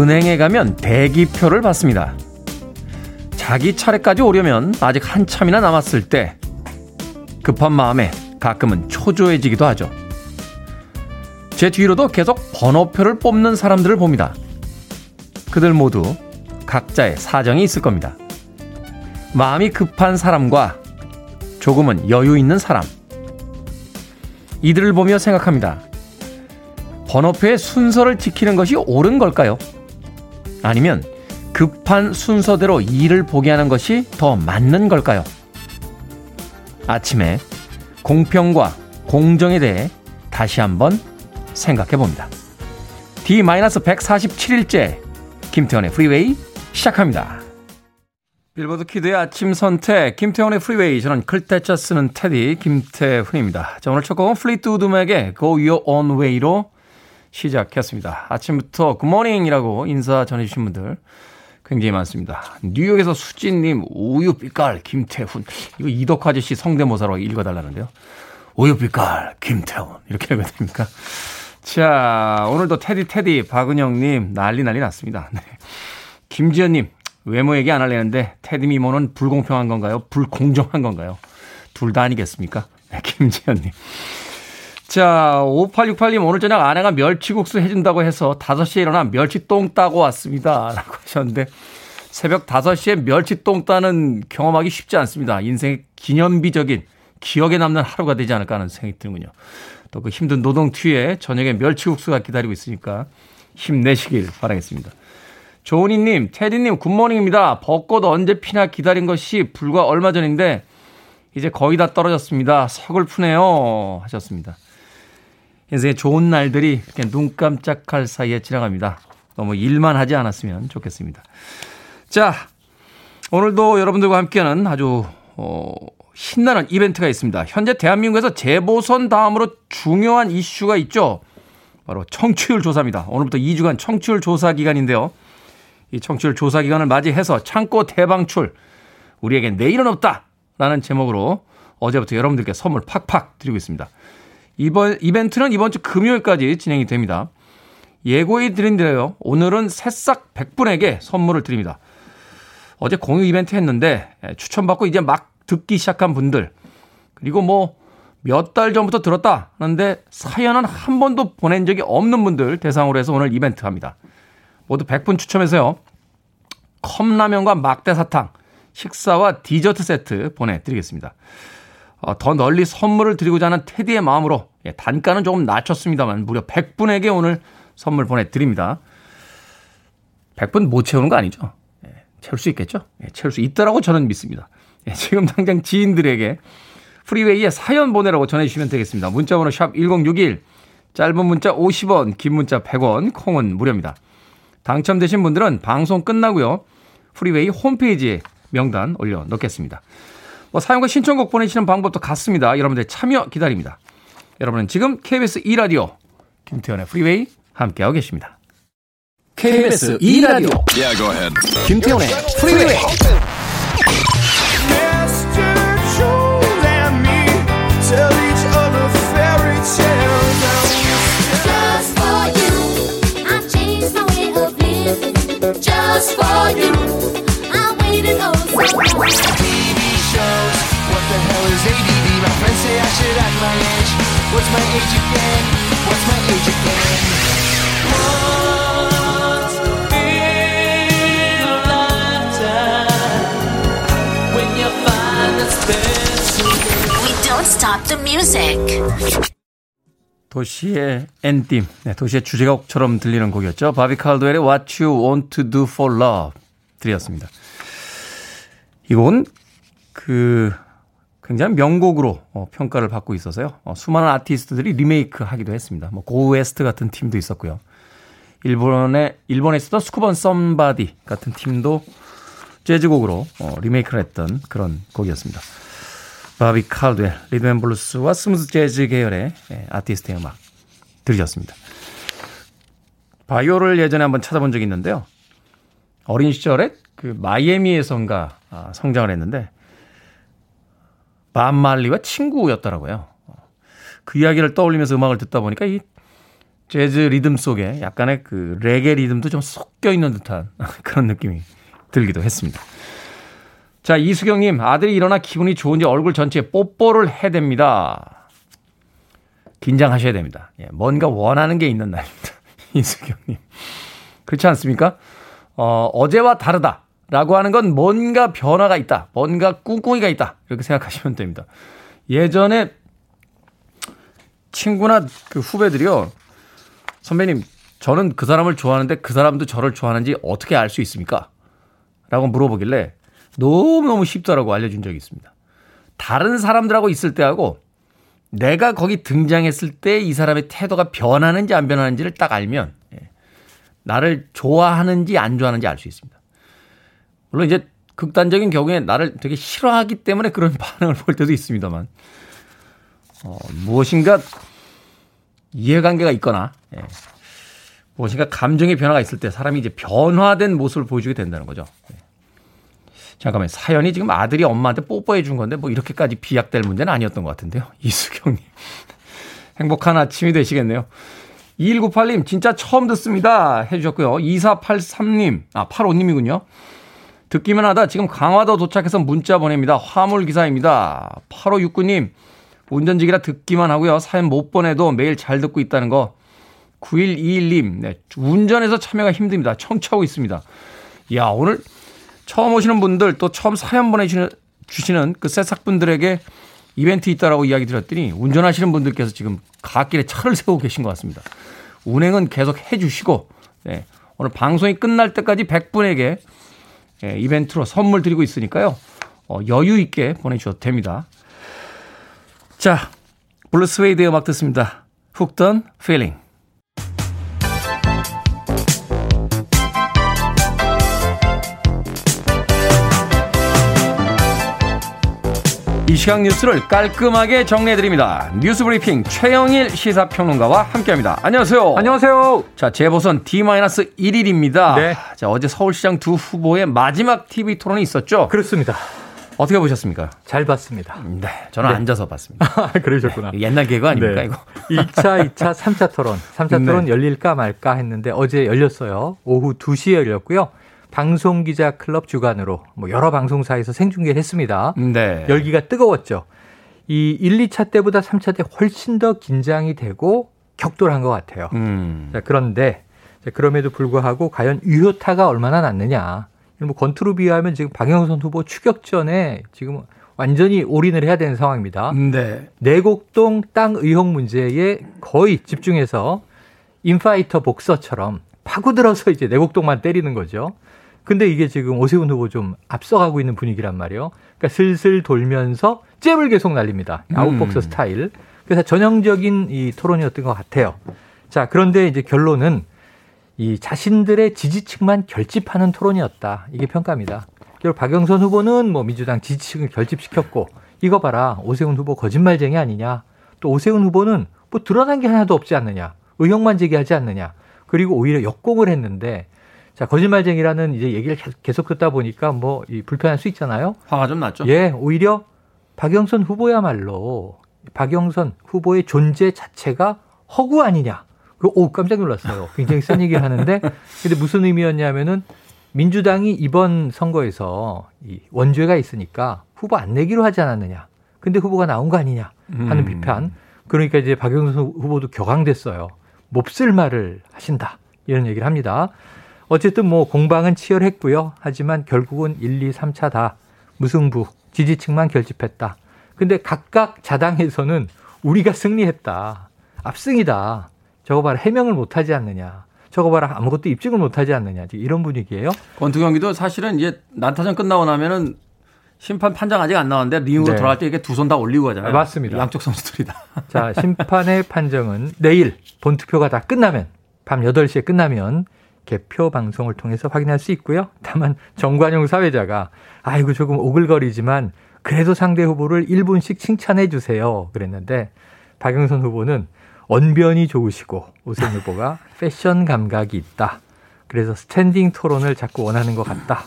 은행에 가면 대기표를 받습니다. 자기 차례까지 오려면 아직 한참이나 남았을 때 급한 마음에 가끔은 초조해지기도 하죠. 제 뒤로도 계속 번호표를 뽑는 사람들을 봅니다. 그들 모두 각자의 사정이 있을 겁니다. 마음이 급한 사람과 조금은 여유 있는 사람. 이들을 보며 생각합니다. 번호표의 순서를 지키는 것이 옳은 걸까요? 아니면 급한 순서대로 일을 보게 하는 것이 더 맞는 걸까요? 아침에 공평과 공정에 대해 다시 한번 생각해봅니다. D-147일째 김태원의 프리웨이 시작합니다. 빌보드 키드의 아침 선택 김태원의 프리웨이, 저는 클때짜 쓰는 테디 김태훈입니다. 자, 오늘 첫 곡은 플리트우드맥의 Go Your Own Way로 시작했습니다. 아침부터 굿모닝이라고 인사 전해주신 분들 굉장히 많습니다. 뉴욕에서 수진님, 우유빛깔 김태훈. 이거 이덕화 아저씨 성대모사로 읽어달라는데요. 우유빛깔 김태훈 이렇게 읽어드립니까? 자, 오늘도 테디 박은영님 난리 났습니다. 네. 김지연님, 외모 얘기 안 하려는데 테디 미모는 불공평한 건가요? 불공정한 건가요? 둘 다 아니겠습니까? 네, 김지연님. 자, 5868님, 오늘 저녁 아내가 멸치국수 해준다고 해서 5시에 일어나 멸치똥 따고 왔습니다 라고 하셨는데, 새벽 5시에 멸치똥 따는 경험하기 쉽지 않습니다. 인생의 기념비적인, 기억에 남는 하루가 되지 않을까 하는 생각이 드는군요. 또 그 힘든 노동 뒤에 저녁에 멸치국수가 기다리고 있으니까 힘내시길 바라겠습니다. 조은희님, 테디님 굿모닝입니다. 벚꽃 언제 피나 기다린 것이 불과 얼마 전인데 이제 거의 다 떨어졌습니다. 서글프네요 하셨습니다. 인생의 좋은 날들이 그냥 눈 깜짝할 사이에 지나갑니다. 너무 일만 하지 않았으면 좋겠습니다. 자, 오늘도 여러분들과 함께하는 아주 신나는 이벤트가 있습니다. 현재 대한민국에서 재보선 다음으로 중요한 이슈가 있죠. 바로 청취율 조사입니다. 오늘부터 2주간 청취율 조사 기간인데요. 이 청취율 조사 기간을 맞이해서 창고 대방출, 우리에게 내일은 없다라는 제목으로 어제부터 여러분들께 선물 팍팍 드리고 있습니다. 이번 이벤트는 이번 주 금요일까지 진행이 됩니다. 예고해 드린 대로요, 오늘은 새싹 100분에게 선물을 드립니다. 어제 공유 이벤트 했는데 추천받고 이제 막 듣기 시작한 분들, 그리고 몇 달 전부터 들었다 하는데 사연은 한 번도 보낸 적이 없는 분들 대상으로 해서 오늘 이벤트 합니다. 모두 100분 추첨해서요, 컵라면과 막대사탕, 식사와 디저트 세트 보내드리겠습니다. 더 널리 선물을 드리고자 하는 테디의 마음으로, 예, 단가는 조금 낮췄습니다만 무려 100분에게 오늘 선물 보내드립니다. 100분 못 채우는 거 아니죠? 예, 채울 수 있겠죠? 예, 채울 수 있다라고 저는 믿습니다. 예, 지금 당장 지인들에게 프리웨이에 사연 보내라고 전해주시면 되겠습니다. 문자번호 샵 1061, 짧은 문자 50원, 긴 문자 100원, 콩은 무료입니다. 당첨되신 분들은 방송 끝나고요, 프리웨이 홈페이지에 명단 올려놓겠습니다. 사연과 신청곡 보내시는 방법도 같습니다. 여러분들 참여 기다립니다. 여러분은 지금 KBS 2라디오 김태현의 프리웨이 함께하고 계십니다. KBS 2라디오 김태현의 프리웨이. Just for you, I waited oh so long. What the hell is ADD? My friends say I should act my age. What's my age again? What's my age again? Once in a lifetime, when you find the space, we don't stop the music. 도시의 엔딩, 네, 도시의 주제곡처럼 들리는 곡이었죠. 바비 칼드웰의 What You Want to Do for Love 들이었습니다. 이건 굉장히 명곡으로 평가를 받고 있어서요, 수많은 아티스트들이 리메이크 하기도 했습니다. 고웨스트 같은 팀도 있었고요. 일본에 있었던 스쿠번 썸바디 같은 팀도 재즈곡으로 리메이크를 했던 그런 곡이었습니다. 바비 칼드웰, 리듬앤블루스와 스무스 재즈 계열의 아티스트의 음악 들으셨습니다. 바이오를 예전에 한번 찾아본 적이 있는데요, 어린 시절에 마이애미에선가 성장을 했는데 밥 말리와 친구였더라고요. 그 이야기를 떠올리면서 음악을 듣다 보니까 이 재즈 리듬 속에 약간의 그 레게 리듬도 좀 섞여 있는 듯한 그런 느낌이 들기도 했습니다. 자, 이수경님, 아들이 일어나 기분이 좋은지 얼굴 전체에 뽀뽀를 해댑니다. 긴장하셔야 됩니다. 예, 뭔가 원하는 게 있는 날입니다. 이수경님. 그렇지 않습니까? 어제와 다르다라고 하는 건 뭔가 변화가 있다. 뭔가 꿍꿍이가 있다. 이렇게 생각하시면 됩니다. 예전에 친구나 그 후배들이요. 선배님, 저는 그 사람을 좋아하는데 그 사람도 저를 좋아하는지 어떻게 알 수 있습니까? 라고 물어보길래 너무너무 쉽다라고 알려준 적이 있습니다. 다른 사람들하고 있을 때하고 내가 거기 등장했을 때 이 사람의 태도가 변하는지 안 변하는지를 딱 알면 나를 좋아하는지 안 좋아하는지 알 수 있습니다. 물론 이제 극단적인 경우에 나를 되게 싫어하기 때문에 그런 반응을 볼 때도 있습니다만 무엇인가 이해관계가 있거나 무엇인가 감정의 변화가 있을 때 사람이 이제 변화된 모습을 보여주게 된다는 거죠. 잠깐만요. 사연이 지금 아들이 엄마한테 뽀뽀해 준 건데 뭐 이렇게까지 비약될 문제는 아니었던 것 같은데요. 이수경님. 행복한 아침이 되시겠네요. 2198님 진짜 처음 듣습니다 해주셨고요. 2483님 85님이군요. 듣기만 하다 지금 강화도 도착해서 문자 보냅니다. 화물기사입니다. 8569님 운전직이라 듣기만 하고요. 사연 못 보내도 매일 잘 듣고 있다는 거. 9121님 네, 운전해서 참여가 힘듭니다. 청취하고 있습니다. 야, 오늘 처음 오시는 분들 또 처음 사연 보내주시는 그 새싹분들에게 이벤트 있다라고 이야기 드렸더니 운전하시는 분들께서 지금 갓길에 차를 세우고 계신 것 같습니다. 운행은 계속 해주시고 네, 오늘 방송이 끝날 때까지 100분에게 네, 이벤트로 선물 드리고 있으니까요. 여유 있게 보내주셔도 됩니다. 자, 블루스웨이드의 음악 듣습니다. Hooked on Feeling. 이 시각 뉴스를 깔끔하게 정리해드립니다. 뉴스브리핑 최영일 시사평론가와 함께합니다. 안녕하세요. 안녕하세요. 자, 재보선 D-1일입니다. 네. 자, 어제 서울시장 두 후보의 마지막 TV 토론이 있었죠? 그렇습니다. 어떻게 보셨습니까? 잘 봤습니다. 네, 저는 네. 앉아서 봤습니다. 아, 그러셨구나. 네, 옛날 개그 아닙니까, 네. 이거? 1차, 2차, 3차 토론. 3차 토론 네. 열릴까 말까 했는데 어제 열렸어요. 오후 2시에 열렸고요. 방송기자 클럽 주관으로 뭐 여러 방송사에서 생중계를 했습니다. 네. 열기가 뜨거웠죠. 이 1, 2차 때보다 3차 때 훨씬 더 긴장이 되고 격돌한 것 같아요. 자, 그런데 그럼에도 불구하고 과연 유효타가 얼마나 났느냐. 뭐 권투로 비하면 지금 박영선 후보 추격전에 지금 완전히 올인을 해야 되는 상황입니다. 네. 내곡동 땅 의혹 문제에 거의 집중해서 인파이터 복서처럼 파고들어서 이제 내곡동만 때리는 거죠. 근데 이게 지금 오세훈 후보 좀 앞서가고 있는 분위기란 말이에요. 그러니까 슬슬 돌면서 잽을 계속 날립니다. 아웃복서 스타일. 그래서 전형적인 이 토론이었던 것 같아요. 자, 그런데 이제 결론은 이 자신들의 지지층만 결집하는 토론이었다. 이게 평가입니다. 결국 박영선 후보는 뭐 민주당 지지층을 결집시켰고 이거 봐라. 오세훈 후보 거짓말쟁이 아니냐. 또 오세훈 후보는 뭐 드러난 게 하나도 없지 않느냐. 의혹만 제기하지 않느냐. 그리고 오히려 역공을 했는데 자, 거짓말쟁이라는 이제 얘기를 계속 듣다 보니까 뭐 이 불편할 수 있잖아요. 화가 좀 났죠. 예, 오히려 박영선 후보야말로 박영선 후보의 존재 자체가 허구 아니냐. 오, 깜짝 놀랐어요. 굉장히 센 얘기를 하는데 근데 무슨 의미였냐면은 민주당이 이번 선거에서 이 원죄가 있으니까 후보 안 내기로 하지 않았느냐. 근데 후보가 나온 거 아니냐 하는 비판. 그러니까 이제 박영선 후보도 격앙됐어요. 몹쓸 말을 하신다. 이런 얘기를 합니다. 어쨌든 뭐 공방은 치열했고요. 하지만 결국은 1, 2, 3차 다 무승부, 지지층만 결집했다. 근데 각각 자당에서는 우리가 승리했다. 압승이다. 저거 봐라 해명을 못하지 않느냐. 저거 봐라 아무것도 입증을 못하지 않느냐. 이런 분위기예요. 권투 경기도 사실은 이제 난타전 끝나고 나면은 심판 판정 아직 안 나왔는데 링으로 네. 돌아갈 때 이렇게 두 손 다 올리고 하잖아요. 맞습니다. 양쪽 선수들이 다. 자, 심판의 판정은 내일 본투표가 다 끝나면 밤 8시에 끝나면 개표 방송을 통해서 확인할 수 있고요. 다만 정관용 사회자가 아이고 조금 오글거리지만 그래도 상대 후보를 1분씩 칭찬해 주세요. 그랬는데 박영선 후보는 언변이 좋으시고 오세훈 후보가 패션 감각이 있다. 그래서 스탠딩 토론을 자꾸 원하는 것 같다.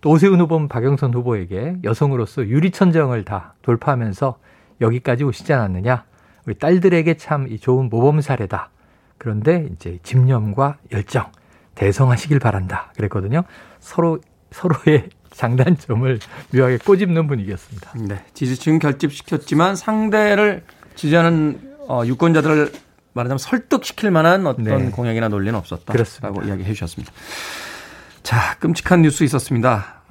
또 오세훈 후보는 박영선 후보에게 여성으로서 유리천정을 다 돌파하면서 여기까지 오시지 않았느냐. 우리 딸들에게 참 이 좋은 모범 사례다. 그런데 이제 집념과 열정, 대성하시길 바란다 그랬거든요. 서로의 장단점을 묘하게 꼬집는 분위기였습니다. 네, 지지층 결집시켰지만 상대를 지지하는 유권자들을 말하자면 설득시킬 만한 어떤 공약이나 논리는 없었다. 그렇습니다. 이야기해 주셨습니다. 자, 끔찍한 뉴스 있었습니다.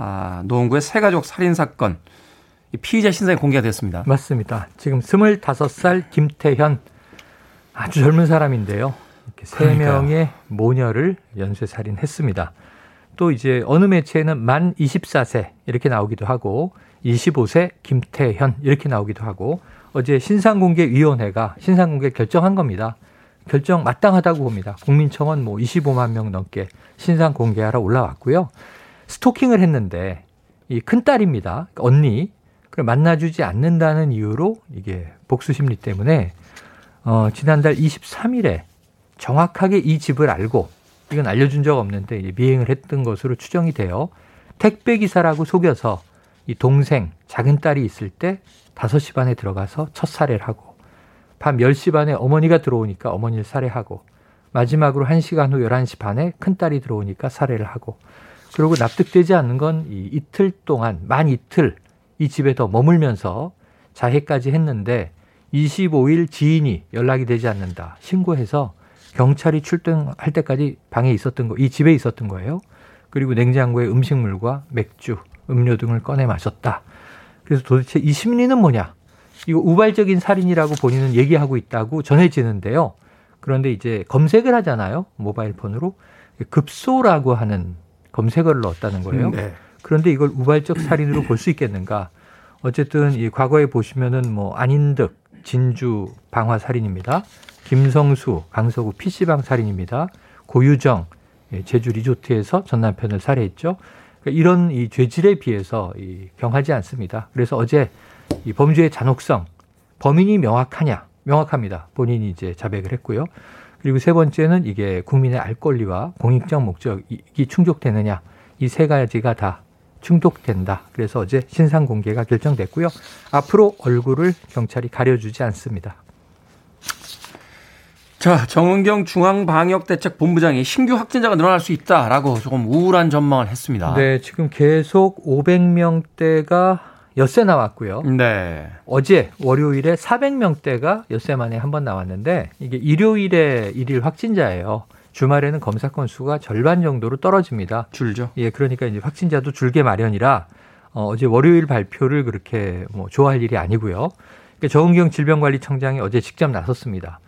노원구의 새가족 살인사건. 피의자 신상이 공개가 됐습니다. 맞습니다. 지금 25살 김태현, 아주 젊은 사람인데요. 이렇게 3명의 모녀를 연쇄살인했습니다. 또 이제 어느 매체에는 만 24세 이렇게 나오기도 하고 25세 김태현 이렇게 나오기도 하고 어제 신상공개위원회가 신상공개 결정한 겁니다. 결정 마땅하다고 봅니다. 국민청원 25만 명 넘게 신상공개하러 올라왔고요. 스토킹을 했는데 이 큰딸입니다. 언니. 그걸 만나주지 않는다는 이유로 이게 복수심리 때문에 지난달 23일에 정확하게 이 집을 알고 이건 알려준 적 없는데 이제 미행을 했던 것으로 추정이 돼요. 택배기사라고 속여서 이 동생, 작은 딸이 있을 때 5시 반에 들어가서 첫 살해를 하고 밤 10시 반에 어머니가 들어오니까 어머니를 살해하고 마지막으로 1시간 후 11시 반에 큰딸이 들어오니까 살해를 하고 그리고 납득되지 않는 건 이 이틀 동안, 만 이틀 이 집에 더 머물면서 자해까지 했는데 25일 지인이 연락이 되지 않는다 신고해서 경찰이 출동할 때까지 방에 있었던 거, 이 집에 있었던 거예요. 그리고 냉장고에 음식물과 맥주, 음료 등을 꺼내 마셨다. 그래서 도대체 이 심리는 뭐냐? 이거 우발적인 살인이라고 본인은 얘기하고 있다고 전해지는데요. 그런데 이제 검색을 하잖아요. 모바일 폰으로. 급소라고 하는 검색어를 넣었다는 거예요. 그런데 이걸 우발적 살인으로 볼 수 있겠는가? 어쨌든 이 과거에 보시면은 뭐 안인득, 진주 방화 살인입니다. 김성수, 강서구 PC방 살인입니다. 고유정, 제주 리조트에서 전 남편을 살해했죠. 그러니까 이런 이 죄질에 비해서 경하지 않습니다. 그래서 어제 이 범죄의 잔혹성, 범인이 명확하냐? 명확합니다. 본인이 이제 자백을 했고요. 그리고 세 번째는 이게 국민의 알 권리와 공익적 목적이 충족되느냐? 이 세 가지가 다 충족된다. 그래서 어제 신상 공개가 결정됐고요. 앞으로 얼굴을 경찰이 가려주지 않습니다. 자, 정은경 중앙방역대책본부장이 신규 확진자가 늘어날 수 있다라고 조금 우울한 전망을 했습니다. 네, 지금 계속 500명대가 엿새 나왔고요. 네. 어제 월요일에 400명대가 엿새 만에 한 번 나왔는데 이게 일요일에 1일 확진자예요. 주말에는 검사 건수가 절반 정도로 떨어집니다. 줄죠. 예, 그러니까 이제 확진자도 줄게 마련이라 어제 월요일 발표를 그렇게 뭐 좋아할 일이 아니고요. 그러니까 정은경 질병관리청장이 어제 직접 나섰습니다.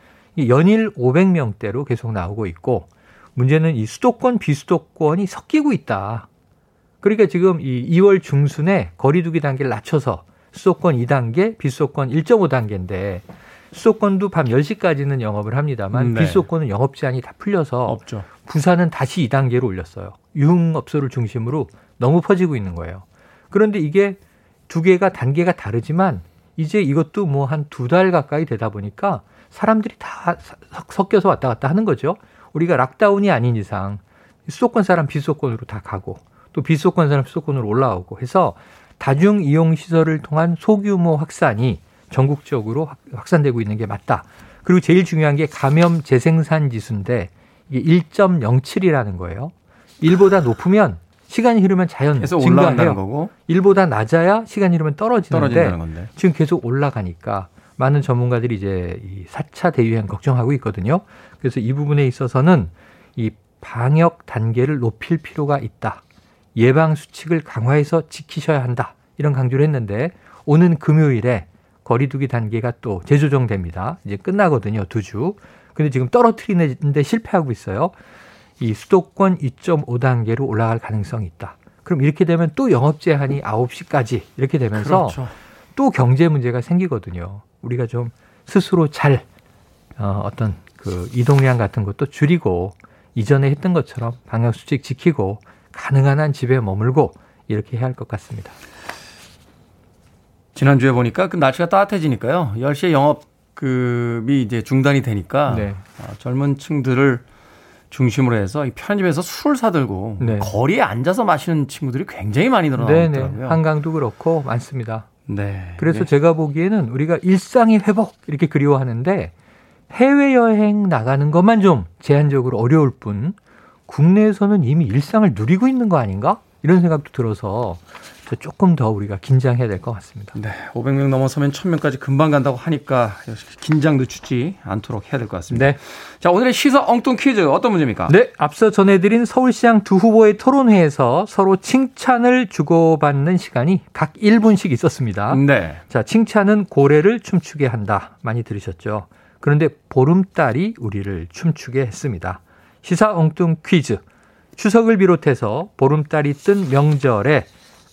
연일 500명대로 계속 나오고 있고 문제는 이 수도권 비수도권이 섞이고 있다. 그러니까 지금 이 2월 중순에 거리 두기 단계를 낮춰서 수도권 2단계, 비수도권 1.5단계인데 수도권도 밤 10시까지는 영업을 합니다만 비수도권은 영업 제한이 다 풀려서 없죠. 부산은 다시 2단계로 올렸어요. 유흥업소를 중심으로 너무 퍼지고 있는 거예요. 그런데 이게 두 개가 단계가 다르지만 이제 이것도 뭐 한 2달 가까이 되다 보니까 사람들이 다 섞여서 왔다 갔다 하는 거죠. 우리가 락다운이 아닌 이상 수도권 사람 비수도권으로 다 가고 또 비수도권 사람 수도권으로 올라오고 해서 다중이용시설을 통한 소규모 확산이 전국적으로 확산되고 있는 게 맞다. 그리고 제일 중요한 게 감염 재생산 지수인데 이게 1.07이라는 거예요. 1보다 높으면 시간이 흐르면 자연 증가해요. 거고. 1보다 낮아야 시간이 흐르면 떨어지는데 지금 계속 올라가니까 많은 전문가들이 이제 이 4차 대유행 걱정하고 있거든요. 그래서 이 부분에 있어서는 이 방역 단계를 높일 필요가 있다. 예방 수칙을 강화해서 지키셔야 한다. 이런 강조를 했는데 오는 금요일에 거리두기 단계가 또 재조정됩니다. 이제 끝나거든요. 2주. 근데 지금 떨어뜨리는데 실패하고 있어요. 이 수도권 2.5단계로 올라갈 가능성이 있다. 그럼 이렇게 되면 또 영업 제한이 9시까지 이렇게 되면서 그렇죠. 또 경제 문제가 생기거든요. 우리가 좀 스스로 잘 어떤 그 이동량 같은 것도 줄이고 이전에 했던 것처럼 방역수칙 지키고 가능한 한 집에 머물고 이렇게 해야 할 것 같습니다. 지난주에 보니까 그 날씨가 따뜻해지니까요. 10시에 영업이 이제 중단이 되니까 젊은 층들을 중심으로 해서 편의점에서 술을 사들고 거리에 앉아서 마시는 친구들이 굉장히 많이 늘어나더라고요. 한강도 그렇고 많습니다. 그래서 제가 보기에는 우리가 일상이 회복 이렇게 그리워하는데 해외여행 나가는 것만 좀 제한적으로 어려울 뿐 국내에서는 이미 일상을 누리고 있는 거 아닌가? 이런 생각도 들어서 조금 더 우리가 긴장해야 될 것 같습니다. 네, 500명 넘어서면 1000명까지 금방 간다고 하니까 긴장 늦추지 않도록 해야 될 것 같습니다. 네. 자, 오늘의 시사 엉뚱 퀴즈 어떤 문제입니까? 네, 앞서 전해드린 서울시장 두 후보의 토론회에서 서로 칭찬을 주고받는 시간이 각 1분씩 있었습니다. 네. 자, 칭찬은 고래를 춤추게 한다. 많이 들으셨죠? 그런데 보름달이 우리를 춤추게 했습니다. 시사 엉뚱 퀴즈. 추석을 비롯해서 보름달이 뜬 명절에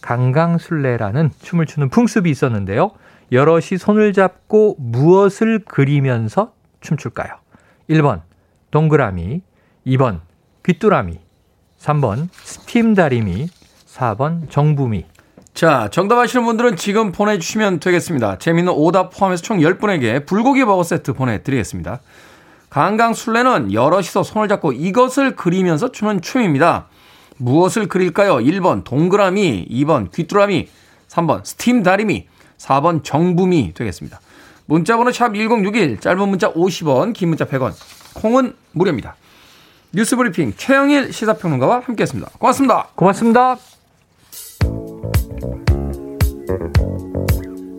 강강술래라는 춤을 추는 풍습이 있었는데요. 여럿이 손을 잡고 무엇을 그리면서 춤출까요? 1번 동그라미, 2번 귀뚜라미, 3번 스팀다리미, 4번 정부미. 자, 정답하시는 분들은 지금 보내주시면 되겠습니다. 재미있는 오답 포함해서 총 10분에게 불고기 버거 세트 보내드리겠습니다. 강강술래는 여럿이서 손을 잡고 이것을 그리면서 추는 춤입니다. 무엇을 그릴까요? 1번 동그라미, 2번 귀뚜라미, 3번 스팀다리미, 4번 정부미 되겠습니다. 문자번호 샵 1061, 짧은 문자 50원, 긴 문자 100원, 콩은 무료입니다. 뉴스브리핑 최영일 시사평론가와 함께했습니다. 고맙습니다. 고맙습니다.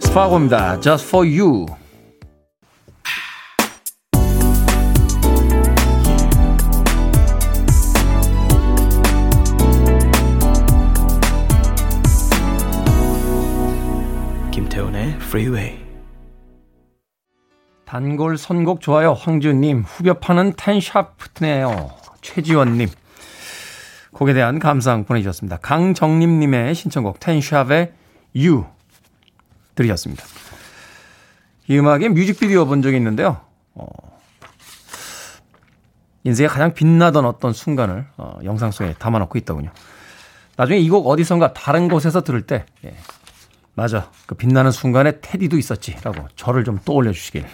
스파고입니다. Just for you. 김태훈의 Freeway. 단골 선곡 좋아요. 황준님, 후벼파는 텐샤프트네요. 최지원님, 곡에 대한 감상 보내주셨습니다. 강정림님의 신청곡 텐샵의 You 들으셨습니다. 이 음악의 뮤직비디오 본 적이 있는데요. 인생에 가장 빛나던 어떤 순간을 영상 속에 담아놓고 있더군요. 나중에 이 곡 어디선가 다른 곳에서 들을 때 맞아, 그 빛나는 순간에 테디도 있었지라고 저를 좀 떠올려 주시길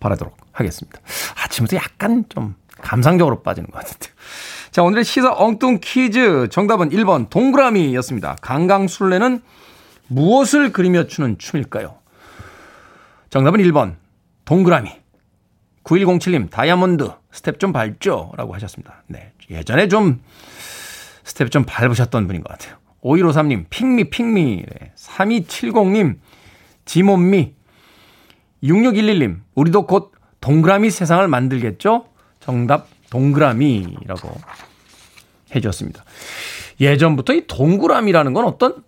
바라도록 하겠습니다. 아침부터 약간 좀 감상적으로 빠지는 것 같은데요. 자, 오늘의 시사 엉뚱 퀴즈 정답은 1번 동그라미였습니다. 강강술래는 무엇을 그리며 추는 춤일까요? 정답은 1번 동그라미. 9107님, 다이아몬드 스텝 좀 밟죠? 라고 하셨습니다. 네, 예전에 좀 스텝 좀 밟으셨던 분인 것 같아요. 5153님, 핑미. 3270님, 지몬미. 6611님, 우리도 곧 동그라미 세상을 만들겠죠? 정답 동그라미라고 해주었습니다. 예전부터 이 동그라미라는 건 어떤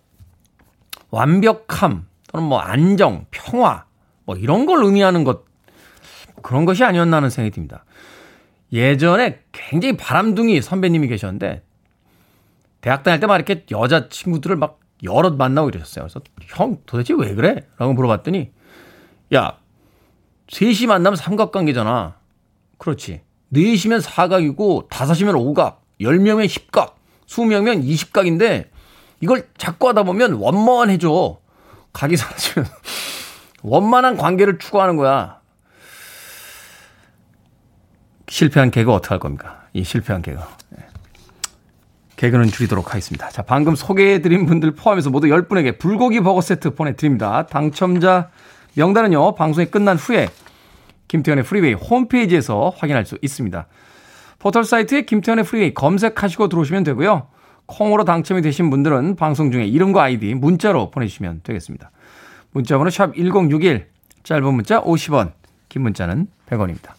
완벽함 또는 뭐 안정, 평화 뭐 이런 걸 의미하는 것, 그런 것이 아니었나 하는 생각이 듭니다. 예전에 굉장히 바람둥이 선배님이 계셨는데 대학 다닐 때 막 이렇게 여자 친구들을 막 여럿 만나고 이러셨어요. 그래서 형 도대체 왜 그래? 라고 물어봤더니 야, 셋이 만나면 삼각관계잖아. 그렇지. 4시면 4각이고 5시면 5각, 10명이면 10각, 20명이면 20각인데 이걸 자꾸 하다 보면 원만해져. 각이 사라지면 원만한 관계를 추구하는 거야. 실패한 개그 어떻게 할 겁니까? 이 실패한 개그. 개그는 줄이도록 하겠습니다. 자, 방금 소개해드린 분들 포함해서 모두 10분에게 불고기 버거 세트 보내드립니다. 당첨자 명단은요, 방송이 끝난 후에 김태현의 프리웨이 홈페이지에서 확인할 수 있습니다. 포털사이트에 김태현의 프리웨이 검색하시고 들어오시면 되고요. 콩으로 당첨이 되신 분들은 방송 중에 이름과 아이디 문자로 보내주시면 되겠습니다. 문자번호 샵 1061, 짧은 문자 50원, 긴 문자는 100원입니다.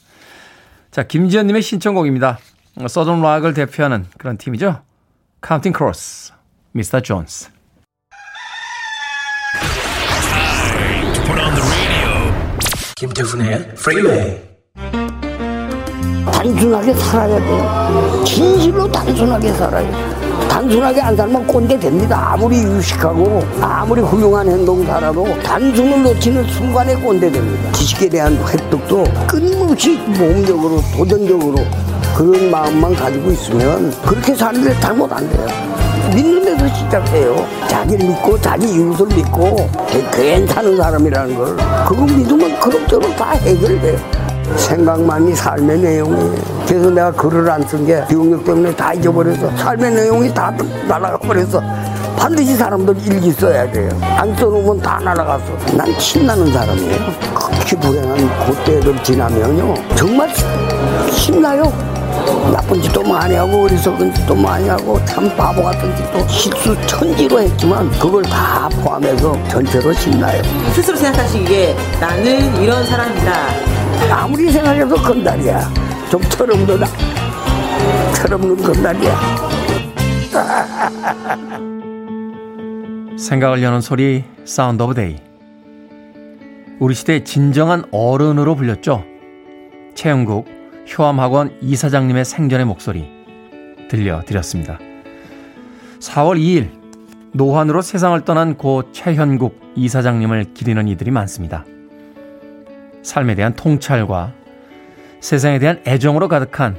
자, 김지현님의 신청곡입니다. 서던 락을 대표하는 그런 팀이죠. Counting Crows, Mr. Jones. 김태훈의 프리웨이. 단순하게 살아야 돼요. 진실로 단순하게 살아요. 단순하게 안 살면 꼰대 됩니다. 아무리 유식하고 아무리 훌륭한 행동사라도 단순을 놓치는 순간에 꼰대 됩니다. 지식에 대한 획득도 끊임없이 모험적으로 도전적으로 그런 마음만 가지고 있으면 그렇게 사는 게 잘못 안 돼요. 믿는 데서 시작해요. 자기를 믿고 자기 이웃을 믿고 괜찮은 사람이라는 걸, 그거 믿으면 그럭저럭 다 해결돼요. 생각만이 삶의 내용이에요. 그래서 내가 글을 안 쓴 게 기억력 때문에 다 잊어버려서 삶의 내용이 다 날아가 버려서 반드시 사람들 일기 써야 돼요. 안 써놓으면 다 날아가서. 난 신나는 사람이에요. 그렇게 불행한 그때를 지나면요 정말 신나요. 나쁜 짓도 많이 하고 어리석은 짓도 많이 하고 참 바보 같은 짓도 실수 천지로 했지만 그걸 다 포함해서 전체로 신나요. 스스로 생각하시기에 나는 이런 사람이다 아무리 생각해도 건달이야. 좀 철없는 건달이야. 생각을 여는 소리, 사운드 오브 데이. 우리 시대의 진정한 어른으로 불렸죠. 최영국 효암학원 이사장님의 생전의 목소리 들려드렸습니다. 4월 2일 노환으로 세상을 떠난 고 최현국 이사장님을 기리는 이들이 많습니다. 삶에 대한 통찰과 세상에 대한 애정으로 가득한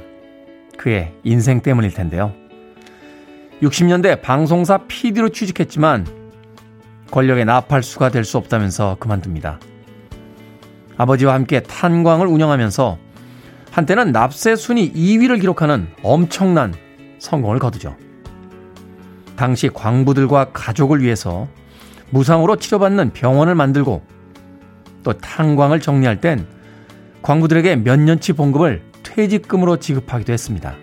그의 인생 때문일 텐데요. 60년대 방송사 PD로 취직했지만 권력의 나팔수가 될 수 없다면서 그만둡니다. 아버지와 함께 탄광을 운영하면서 한때는 납세 순위 2위를 기록하는 엄청난 성공을 거두죠. 당시 광부들과 가족을 위해서 무상으로 치료받는 병원을 만들고 또 탄광을 정리할 땐 광부들에게 몇 년치 봉급을 퇴직금으로 지급하기도 했습니다.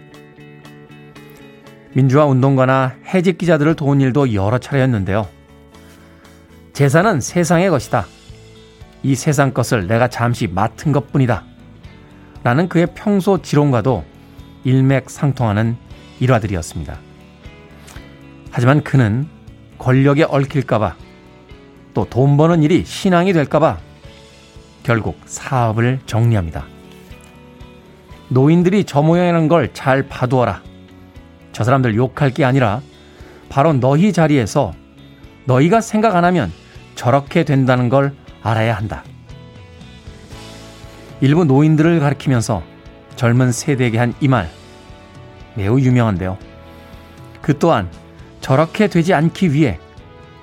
민주화 운동가나 해직 기자들을 도운 일도 여러 차례였는데요. 재산은 세상의 것이다. 이 세상 것을 내가 잠시 맡은 것뿐이다. 라는 그의 평소 지론과도 일맥상통하는 일화들이었습니다. 하지만 그는 권력에 얽힐까봐 또 돈 버는 일이 신앙이 될까봐 결국 사업을 정리합니다. 노인들이 저 모양이라는 걸 잘 봐두어라. 저 사람들 욕할 게 아니라 바로 너희 자리에서 너희가 생각 안 하면 저렇게 된다는 걸 알아야 한다. 일부 노인들을 가리키면서 젊은 세대에게 한 이 말 매우 유명한데요. 그 또한 저렇게 되지 않기 위해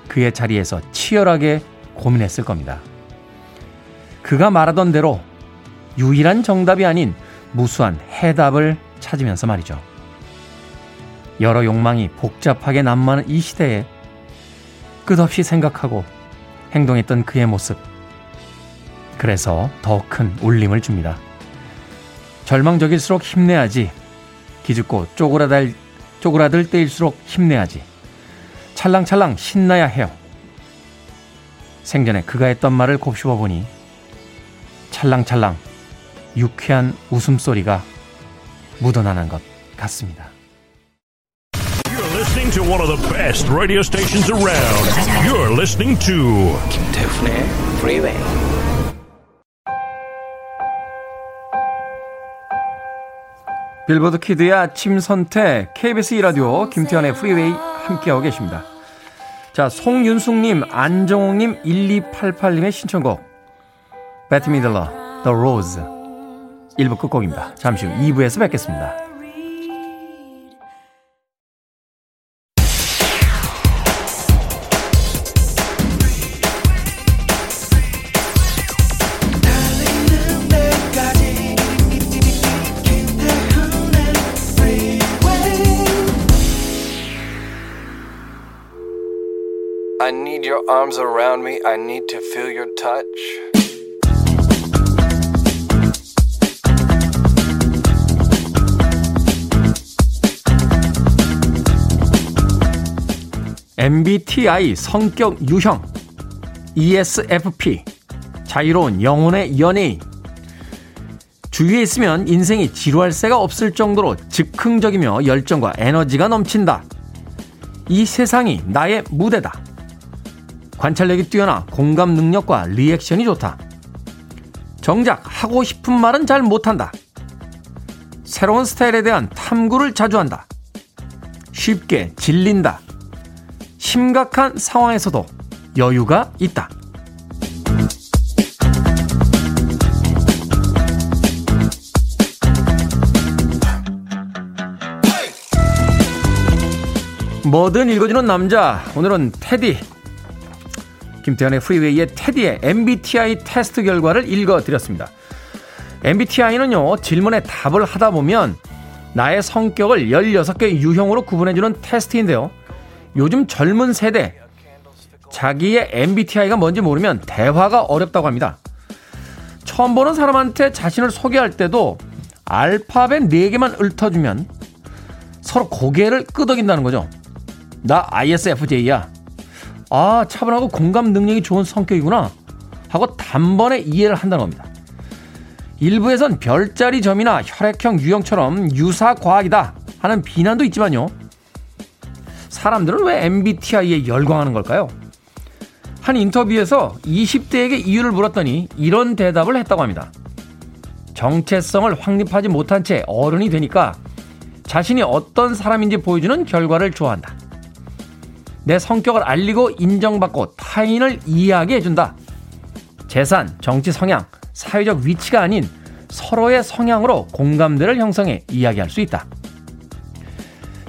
그의 자리에서 치열하게 고민했을 겁니다. 그가 말하던 대로 유일한 정답이 아닌 무수한 해답을 찾으면서 말이죠. 여러 욕망이 복잡하게 난무하는 이 시대에 끝없이 생각하고 행동했던 그의 모습, 그래서 더 큰 울림을 줍니다. 절망적일수록 힘내야지. 기죽고 쪼그라들 때일수록 힘내야지. 찰랑찰랑 신나야 해요. 생전에 그가 했던 말을 곱씹어 보니 찰랑찰랑 유쾌한 웃음소리가 묻어나는 것 같습니다. You're listening to one of the best radio stations around. You're listening to 김태훈의 Freeway. 빌보드 키드의 아침 선택 KBS 2라디오 김태현의 프리웨이 함께하고 계십니다. 자, 송윤숙님, 안정욱님, 1288님의 신청곡 배트 미들러 The Rose 1부 끝곡입니다. 잠시 후 2부에서 뵙겠습니다. I need your arms around me. I need to feel your touch. MBTI 성격 유형, ESFP 자유로운 영혼의 연예인. 주위에 있으면 인생이 지루할 새가 없을 정도로 즉흥적이며 열정과 에너지가 넘친다. 이 세상이 나의 무대다. 관찰력이 뛰어나 공감 능력과 리액션이 좋다. 정작 하고 싶은 말은 잘 못한다. 새로운 스타일에 대한 탐구를 자주 한다. 쉽게 질린다. 심각한 상황에서도 여유가 있다. 뭐든 읽어주는 남자, 오늘은 테디 김태현의 프리웨이의 테디의 MBTI 테스트 결과를 읽어드렸습니다. MBTI는요, 질문에 답을 하다 보면 나의 성격을 16개 유형으로 구분해주는 테스트인데요. 요즘 젊은 세대, 자기의 MBTI가 뭔지 모르면 대화가 어렵다고 합니다. 처음 보는 사람한테 자신을 소개할 때도 알파벳 4개만 읊어주면 서로 고개를 끄덕인다는 거죠. 나 ISFJ야. 아, 차분하고 공감 능력이 좋은 성격이구나 하고 단번에 이해를 한다는 겁니다. 일부에선 별자리 점이나 혈액형 유형처럼 유사 과학이다 하는 비난도 있지만요, 사람들은 왜 MBTI에 열광하는 걸까요? 한 인터뷰에서 20대에게 이유를 물었더니 이런 대답을 했다고 합니다. 정체성을 확립하지 못한 채 어른이 되니까 자신이 어떤 사람인지 보여주는 결과를 좋아한다. 내 성격을 알리고 인정받고 타인을 이해하게 해준다. 재산, 정치 성향, 사회적 위치가 아닌 서로의 성향으로 공감대를 형성해 이야기할 수 있다.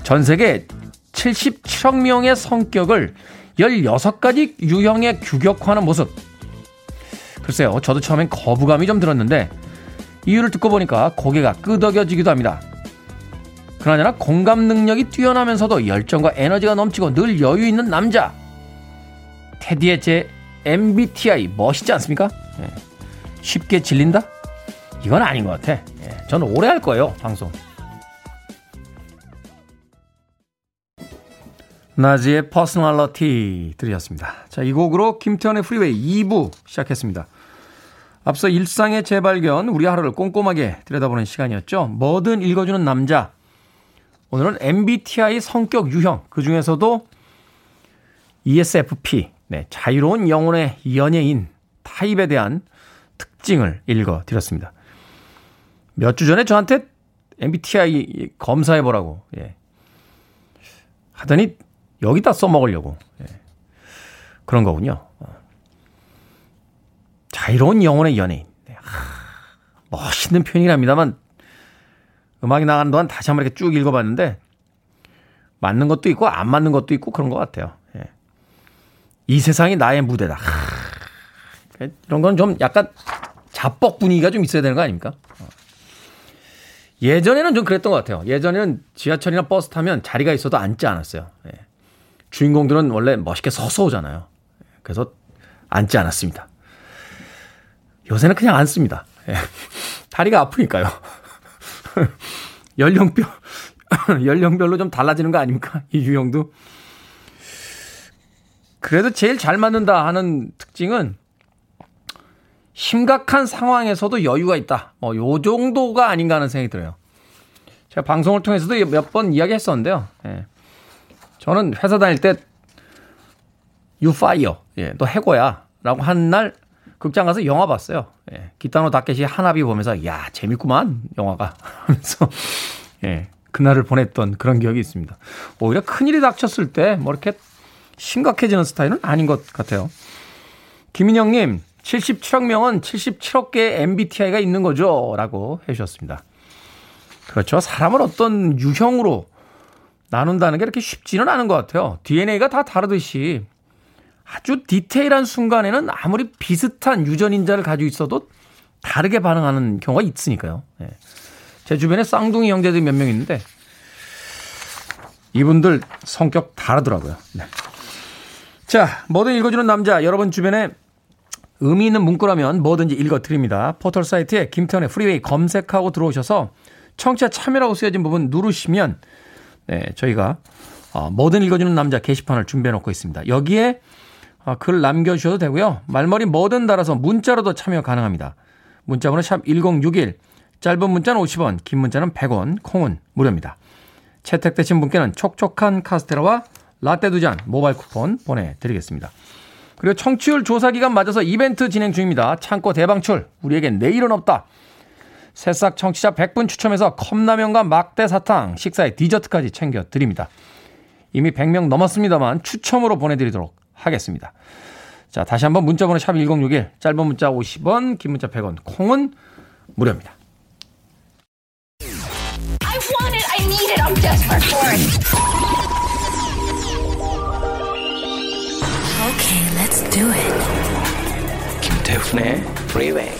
전 세계 77억 명의 성격을 16가지 유형에 규격화하는 모습. 글쎄요, 저도 처음엔 거부감이 좀 들었는데 이유를 듣고 보니까 고개가 끄덕여지기도 합니다. 그나저나 공감 능력이 뛰어나면서도 열정과 에너지가 넘치고 늘 여유 있는 남자, 테디의 제 MBTI 멋있지 않습니까? 예. 쉽게 질린다? 이건 아닌 것 같아. 예. 저는 오래 할 거예요, 방송. 나지의 퍼스널러티 들으셨습니다. 자, 이 곡으로 김태원의 프리웨이 2부 시작했습니다. 앞서 일상의 재발견, 우리 하루를 꼼꼼하게 들여다보는 시간이었죠. 뭐든 읽어주는 남자. 오늘은 MBTI 성격 유형, 그 중에서도 ESFP, 네, 자유로운 영혼의 연예인 타입에 대한 특징을 읽어드렸습니다. 몇 주 전에 저한테 MBTI 검사해보라고, 예, 하더니 여기다 써먹으려고, 예, 그런 거군요. 자유로운 영혼의 연예인. 네, 멋있는 표현이긴 합니다만 음악이 나가는 동안 다시 한번 이렇게 쭉 읽어봤는데 맞는 것도 있고 안 맞는 것도 있고 그런 것 같아요. 예. 이 세상이 나의 무대다. 이런 건 좀 약간 자뻑 분위기가 좀 있어야 되는 거 아닙니까? 예전에는 좀 그랬던 것 같아요. 예전에는 지하철이나 버스 타면 자리가 있어도 앉지 않았어요. 예. 주인공들은 원래 멋있게 서서 오잖아요. 그래서 앉지 않았습니다. 요새는 그냥 앉습니다. 예. 다리가 아프니까요. 연령별로 좀 달라지는 거 아닙니까? 이 유형도. 그래도 제일 잘 맞는다 하는 특징은 심각한 상황에서도 여유가 있다. 뭐 요 정도가 아닌가 하는 생각이 들어요. 제가 방송을 통해서도 몇 번 이야기했었는데요. 예. 저는 회사 다닐 때 You fire, 예, 너 해고야라고 한 날 극장 가서 영화 봤어요. 예. 기타노 다케시 하나비 보면서 야 재밌구만 영화가 하면서 예, 그날을 보냈던 그런 기억이 있습니다. 오히려 큰일이 닥쳤을 때 뭐 이렇게 심각해지는 스타일은 아닌 것 같아요. 김인영님, 77억 명은 77억 개의 MBTI가 있는 거죠 라고 해주셨습니다. 그렇죠. 사람을 어떤 유형으로 나눈다는 게 이렇게 쉽지는 않은 것 같아요. DNA가 다 다르듯이 아주 디테일한 순간에는 아무리 비슷한 유전인자를 가지고 있어도 다르게 반응하는 경우가 있으니까요. 예. 제 주변에 쌍둥이 형제들이 몇 명 있는데 이분들 성격 다르더라고요. 네. 자, 뭐든 읽어주는 남자, 여러분 주변에 의미 있는 문구라면 뭐든지 읽어드립니다. 포털 사이트에 김태원의 프리웨이 검색하고 들어오셔서 청취자 참여라고 쓰여진 부분 누르시면 네, 저희가 뭐든 읽어주는 남자 게시판을 준비해놓고 있습니다. 여기에 글 남겨주셔도 되고요. 말머리 뭐든 달아서 문자로도 참여 가능합니다. 문자번호 샵 1061, 짧은 문자는 50원, 긴 문자는 100원, 콩은 무료입니다. 채택되신 분께는 촉촉한 카스테라와 라떼 2잔 모바일 쿠폰 보내드리겠습니다. 그리고 청취율 조사기간 맞아서 이벤트 진행 중입니다. 창고 대방출, 우리에겐 내일은 없다. 새싹 청취자 100분 추첨해서 컵라면과 막대사탕, 식사에 디저트까지 챙겨드립니다. 이미 100명 넘었습니다만 추첨으로 보내드리도록 하겠습니다. 자, 다시 한번 문자번호 샵 1061, 짧은 문자 50원, 긴 문자 100원, 콩은 무료입니다. I want it, I need it, I'm desperate for it. Okay, let's do it. 김태훈의 Freeway.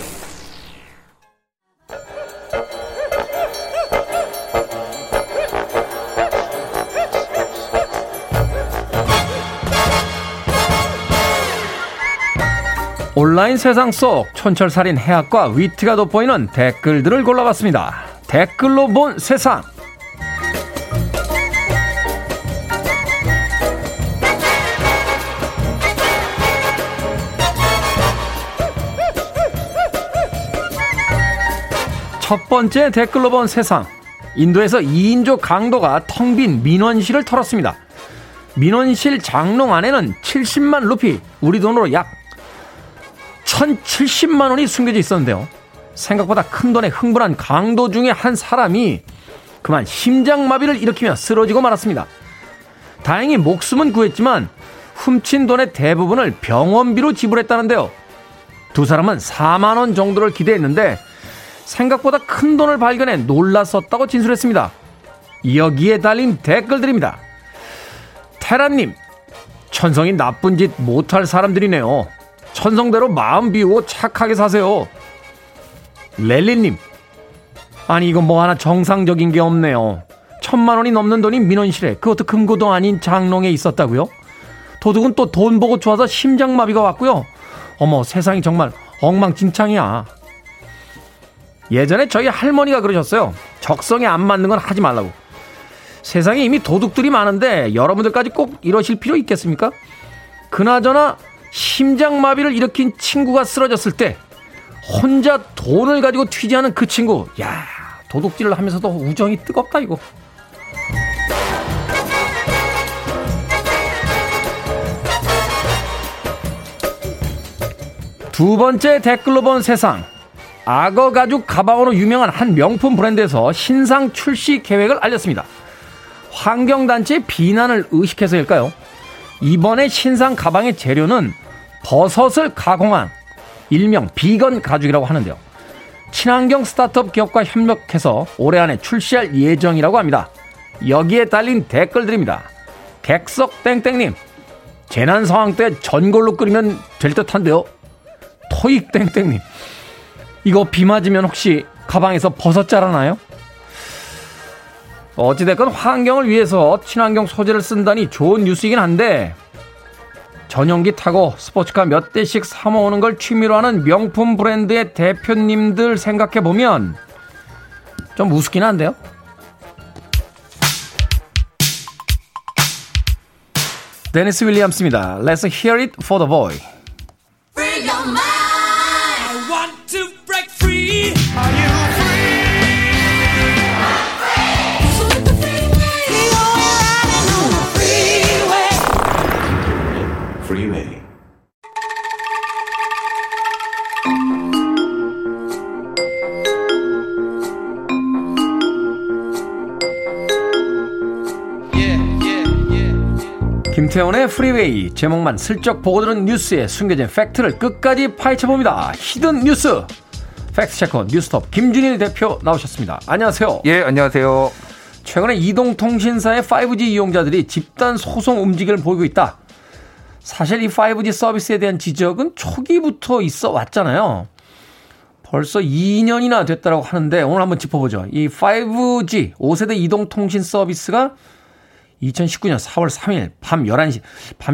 온라인 세상 속 촌철살인 해학과 위트가 돋보이는 댓글들을 골라봤습니다. 댓글로 본 세상. 첫 번째 댓글로 본 세상. 인도에서 2인조 강도가 텅 빈 민원실을 털었습니다. 민원실 장롱 안에는 70만 루피, 우리 돈으로 약 1,070만 원이 숨겨져 있었는데요. 생각보다 큰 돈에 흥분한 강도 중에 한 사람이 그만 심장마비를 일으키며 쓰러지고 말았습니다. 다행히 목숨은 구했지만 훔친 돈의 대부분을 병원비로 지불했다는데요. 두 사람은 4만 원 정도를 기대했는데 생각보다 큰 돈을 발견해 놀랐었다고 진술했습니다. 여기에 달린 댓글들입니다. 테라님, 천성이 나쁜 짓 못할 사람들이네요. 천성대로 마음 비우고 착하게 사세요. 렐리님, 아니 이거 뭐 하나 정상적인 게 없네요. 1,000만 원이 넘는 돈이 민원실에, 그것도 금고도 아닌 장롱에 있었다고요? 도둑은 또 돈 보고 좋아서 심장마비가 왔고요. 어머, 세상이 정말 엉망진창이야. 예전에 저희 할머니가 그러셨어요. 적성에 안 맞는 건 하지 말라고. 세상에 이미 도둑들이 많은데 여러분들까지 꼭 이러실 필요 있겠습니까? 그나저나 심장마비를 일으킨 친구가 쓰러졌을 때 혼자 돈을 가지고 튀지하는 그 친구, 야, 도둑질을 하면서도 우정이 뜨겁다 이거. 두 번째 댓글로 본 세상. 악어 가죽 가방으로 유명한 한 명품 브랜드에서 신상 출시 계획을 알렸습니다. 환경단체의 비난을 의식해서일까요? 이번에 신상 가방의 재료는 버섯을 가공한 일명 비건 가죽이라고 하는데요. 친환경 스타트업 기업과 협력해서 올해 안에 출시할 예정이라고 합니다. 여기에 달린 댓글들입니다. 객석땡땡님, 재난 상황 때 전골로 끓이면 될 듯한데요. 토익땡땡님, 이거 비 맞으면 혹시 가방에서 버섯 자라나요? 어찌됐건 환경을 위해서 친환경 소재를 쓴다니 좋은 뉴스이긴 한데, 전용기 타고 스포츠카 몇 대씩 사 모으는 걸 취미로 하는 명품 브랜드의 대표님들 생각해보면 좀 우습긴 한데요. 데니스 윌리엄스입니다. Let's hear it for the boy. 김태원의 프리웨이, 제목만 슬쩍 보고 들은 뉴스에 숨겨진 팩트를 끝까지 파헤쳐봅니다. 히든 뉴스 팩트체크 뉴스톱 김준희 대표 나오셨습니다. 안녕하세요. 예, 안녕하세요. 최근에 이동통신사의 5G 이용자들이 집단 소송 움직임을 보이고 있다. 사실 이 5G 서비스에 대한 지적은 초기부터 있어 왔잖아요. 벌써 2년이나 됐다고 하는데 오늘 한번 짚어보죠. 이 5G 5세대 이동통신 서비스가 2019년 4월 3일 밤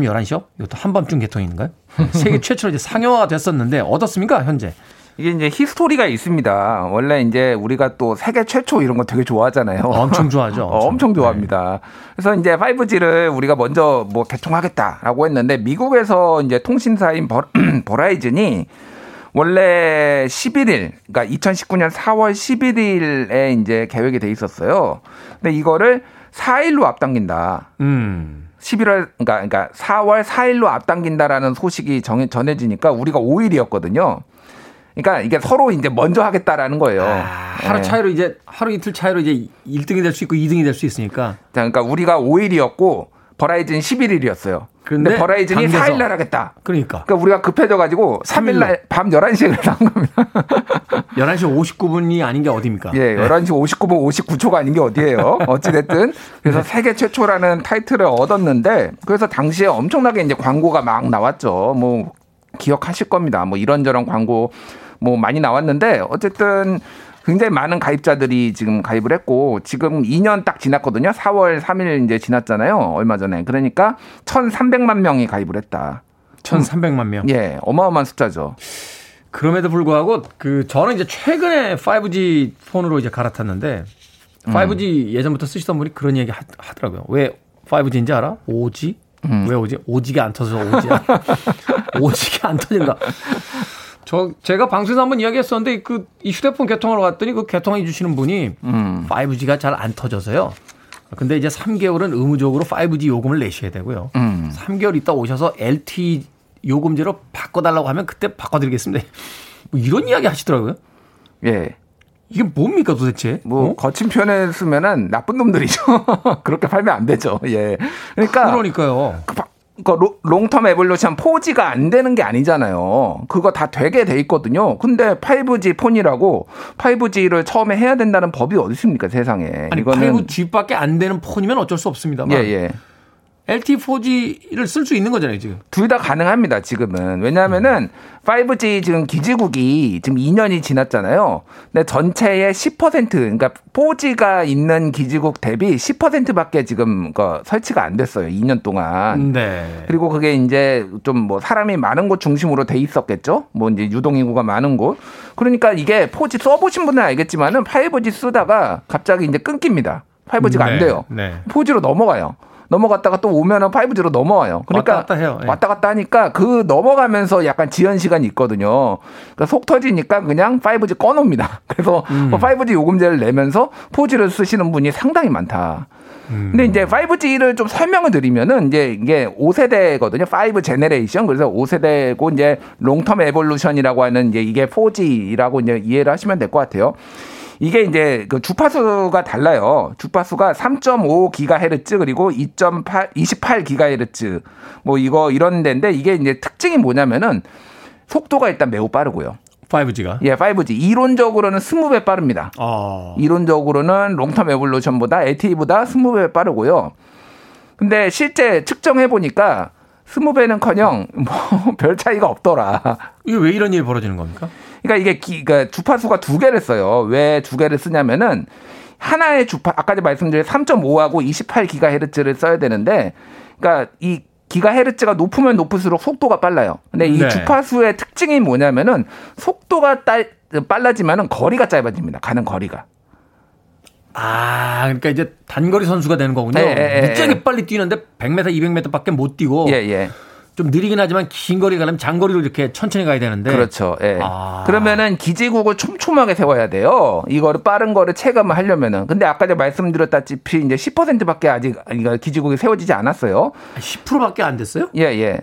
11시요? 이것도 한밤중 개통인가요? 세계 최초로 이제 상용화가 됐었는데 어떻습니까, 현재? 이게 이제 히스토리가 있습니다. 원래 이제 우리가 또 세계 최초 이런 거 되게 좋아하잖아요. 엄청 좋아하죠. 엄청 좋아합니다. 네. 그래서 이제 5G를 우리가 먼저 뭐 개통하겠다라고 했는데, 미국에서 이제 통신사인 버라이즌이 원래 11일, 그러니까 2019년 4월 11일에 이제 계획이 돼 있었어요. 근데 이거를 4일로 앞당긴다. 11월, 그러니까 4월 4일로 앞당긴다라는 소식이 전해지니까 우리가 5일이었거든요. 그러니까 이게 서로 이제 먼저 하겠다라는 거예요. 하루 차이로 이제 하루 이틀 차이로 이제 1등이 될 수 있고 2등이 될 수 있으니까. 자, 그러니까 우리가 5일이었고 버라이즌 11일이었어요. 근데 버라이즌이 4일 날 하겠다. 그러니까 우리가 급해져 가지고 3일 날 밤 11시에 그래서 한 겁니다. 11시 59분이 아닌 게 어디입니까? 예, 11시 59분 59초가 아닌 게 어디예요? 어찌 됐든 그래서 세계 최초라는 타이틀을 얻었는데, 그래서 당시에 엄청나게 이제 광고가 막 나왔죠. 뭐 기억하실 겁니다. 뭐 이런저런 광고 뭐 많이 나왔는데 어쨌든 굉장히 많은 가입자들이 지금 가입을 했고, 지금 2년 딱 지났거든요. 4월 3일 이제 지났잖아요. 얼마 전에. 그러니까 1,300만 명이 가입을 했다. 1,300만 명. 예, 어마어마한 숫자죠. 그럼에도 불구하고 그 저는 이제 최근에 5G 폰으로 이제 갈아탔는데 5G 예전부터 쓰시던 분이 그런 얘기 하더라고요. 왜 5G인지 알아? 5G? 왜 오지? 오지게 안 터져서 오지야. 오지게 안 터진다. 제가 방송에서 한번 이야기했었는데 이 휴대폰 개통하러 갔더니 그 개통해 주시는 분이 5G가 잘 안 터져서요. 근데 이제 3개월은 의무적으로 5G 요금을 내셔야 되고요. 3개월 있다 오셔서 LTE 요금제로 바꿔달라고 하면 그때 바꿔드리겠습니다. 뭐 이런 이야기 하시더라고요. 예. 이게 뭡니까 도대체? 뭐 거친 표현을 쓰면은 나쁜 놈들이죠. 그렇게 팔면 안 되죠. 예. 그러니까요. 롱텀 에볼루션 4G가 안 되는 게 아니잖아요. 그거 다 되게 돼 있거든요. 근데 5G 폰이라고 5G를 처음에 해야 된다는 법이 어디 있습니까 세상에. 아니, 이거는 5G밖에 안 되는 폰이면 어쩔 수 없습니다만. 예예. LTE 4G를 쓸 수 있는 거잖아요, 지금. 둘 다 가능합니다, 지금은. 왜냐하면은 5G 지금 기지국이 지금 2년이 지났잖아요. 근데 전체의 10%, 그러니까 4G가 있는 기지국 대비 10%밖에 지금 설치가 안 됐어요, 2년 동안. 네. 그리고 그게 이제 좀 뭐 사람이 많은 곳 중심으로 돼 있었겠죠? 뭐 이제 유동인구가 많은 곳. 그러니까 이게 4G 써보신 분은 알겠지만은 5G 쓰다가 갑자기 이제 끊깁니다. 5G가 안 돼요. 네. 4G로 넘어가요. 넘어갔다가 또 오면은 5G로 넘어와요. 그러니까 왔다 갔다 해요. 예. 왔다 갔다 하니까 그 넘어가면서 약간 지연 시간이 있거든요. 그러니까 속 터지니까 그냥 5G 꺼놉니다. 그래서 5G 요금제를 내면서 4G를 쓰시는 분이 상당히 많다. 근데 이제 5G를 좀 설명을 드리면은 이제 이게 5세대거든요. 5 제너레이션. 그래서 5세대고 이제 롱텀 에볼루션이라고 하는 이제 이게 4G라고 이제 이해를 하시면 될 것 같아요. 이게 이제 그 주파수가 달라요. 주파수가 3.5GHz 그리고 28GHz 뭐 이거 이런 데인데 이게 이제 특징이 뭐냐면은 속도가 일단 매우 빠르고요. 5G가? 예, 5G. 이론적으로는 20배 빠릅니다. 이론적으로는 롱텀 에볼루션보다 LTE보다 20배 빠르고요. 근데 실제 측정해 보니까 20배는커녕 뭐 별 차이가 없더라. 이게 왜 이런 일이 벌어지는 겁니까? 그러니까 이게 그러니까 주파수가 두 개를 써요. 왜 두 개를 쓰냐면은 하나의 주파 아까 말씀드린 3.5하고 28GHz를 써야 되는데, 그러니까 이 기가헤르츠가 높으면 높을수록 속도가 빨라요. 근데 이 주파수의 특징이 뭐냐면은 속도가 빨라지면은 거리가 짧아집니다. 가는 거리가. 아, 그러니까 이제 단거리 선수가 되는 거군요. 무지하게 빨리 뛰는데 100m, 200m밖에 못 뛰고. 예. 좀 느리긴 하지만 긴 거리 가려면 장거리로 이렇게 천천히 가야 되는데. 그렇죠. 예. 그러면은 기지국을 촘촘하게 세워야 돼요. 이거를 빠른 거를 체감을 하려면은. 근데 아까 제가 말씀드렸다시피 이제 10%밖에 아직 기지국이 세워지지 않았어요. 10%밖에 안 됐어요? 예.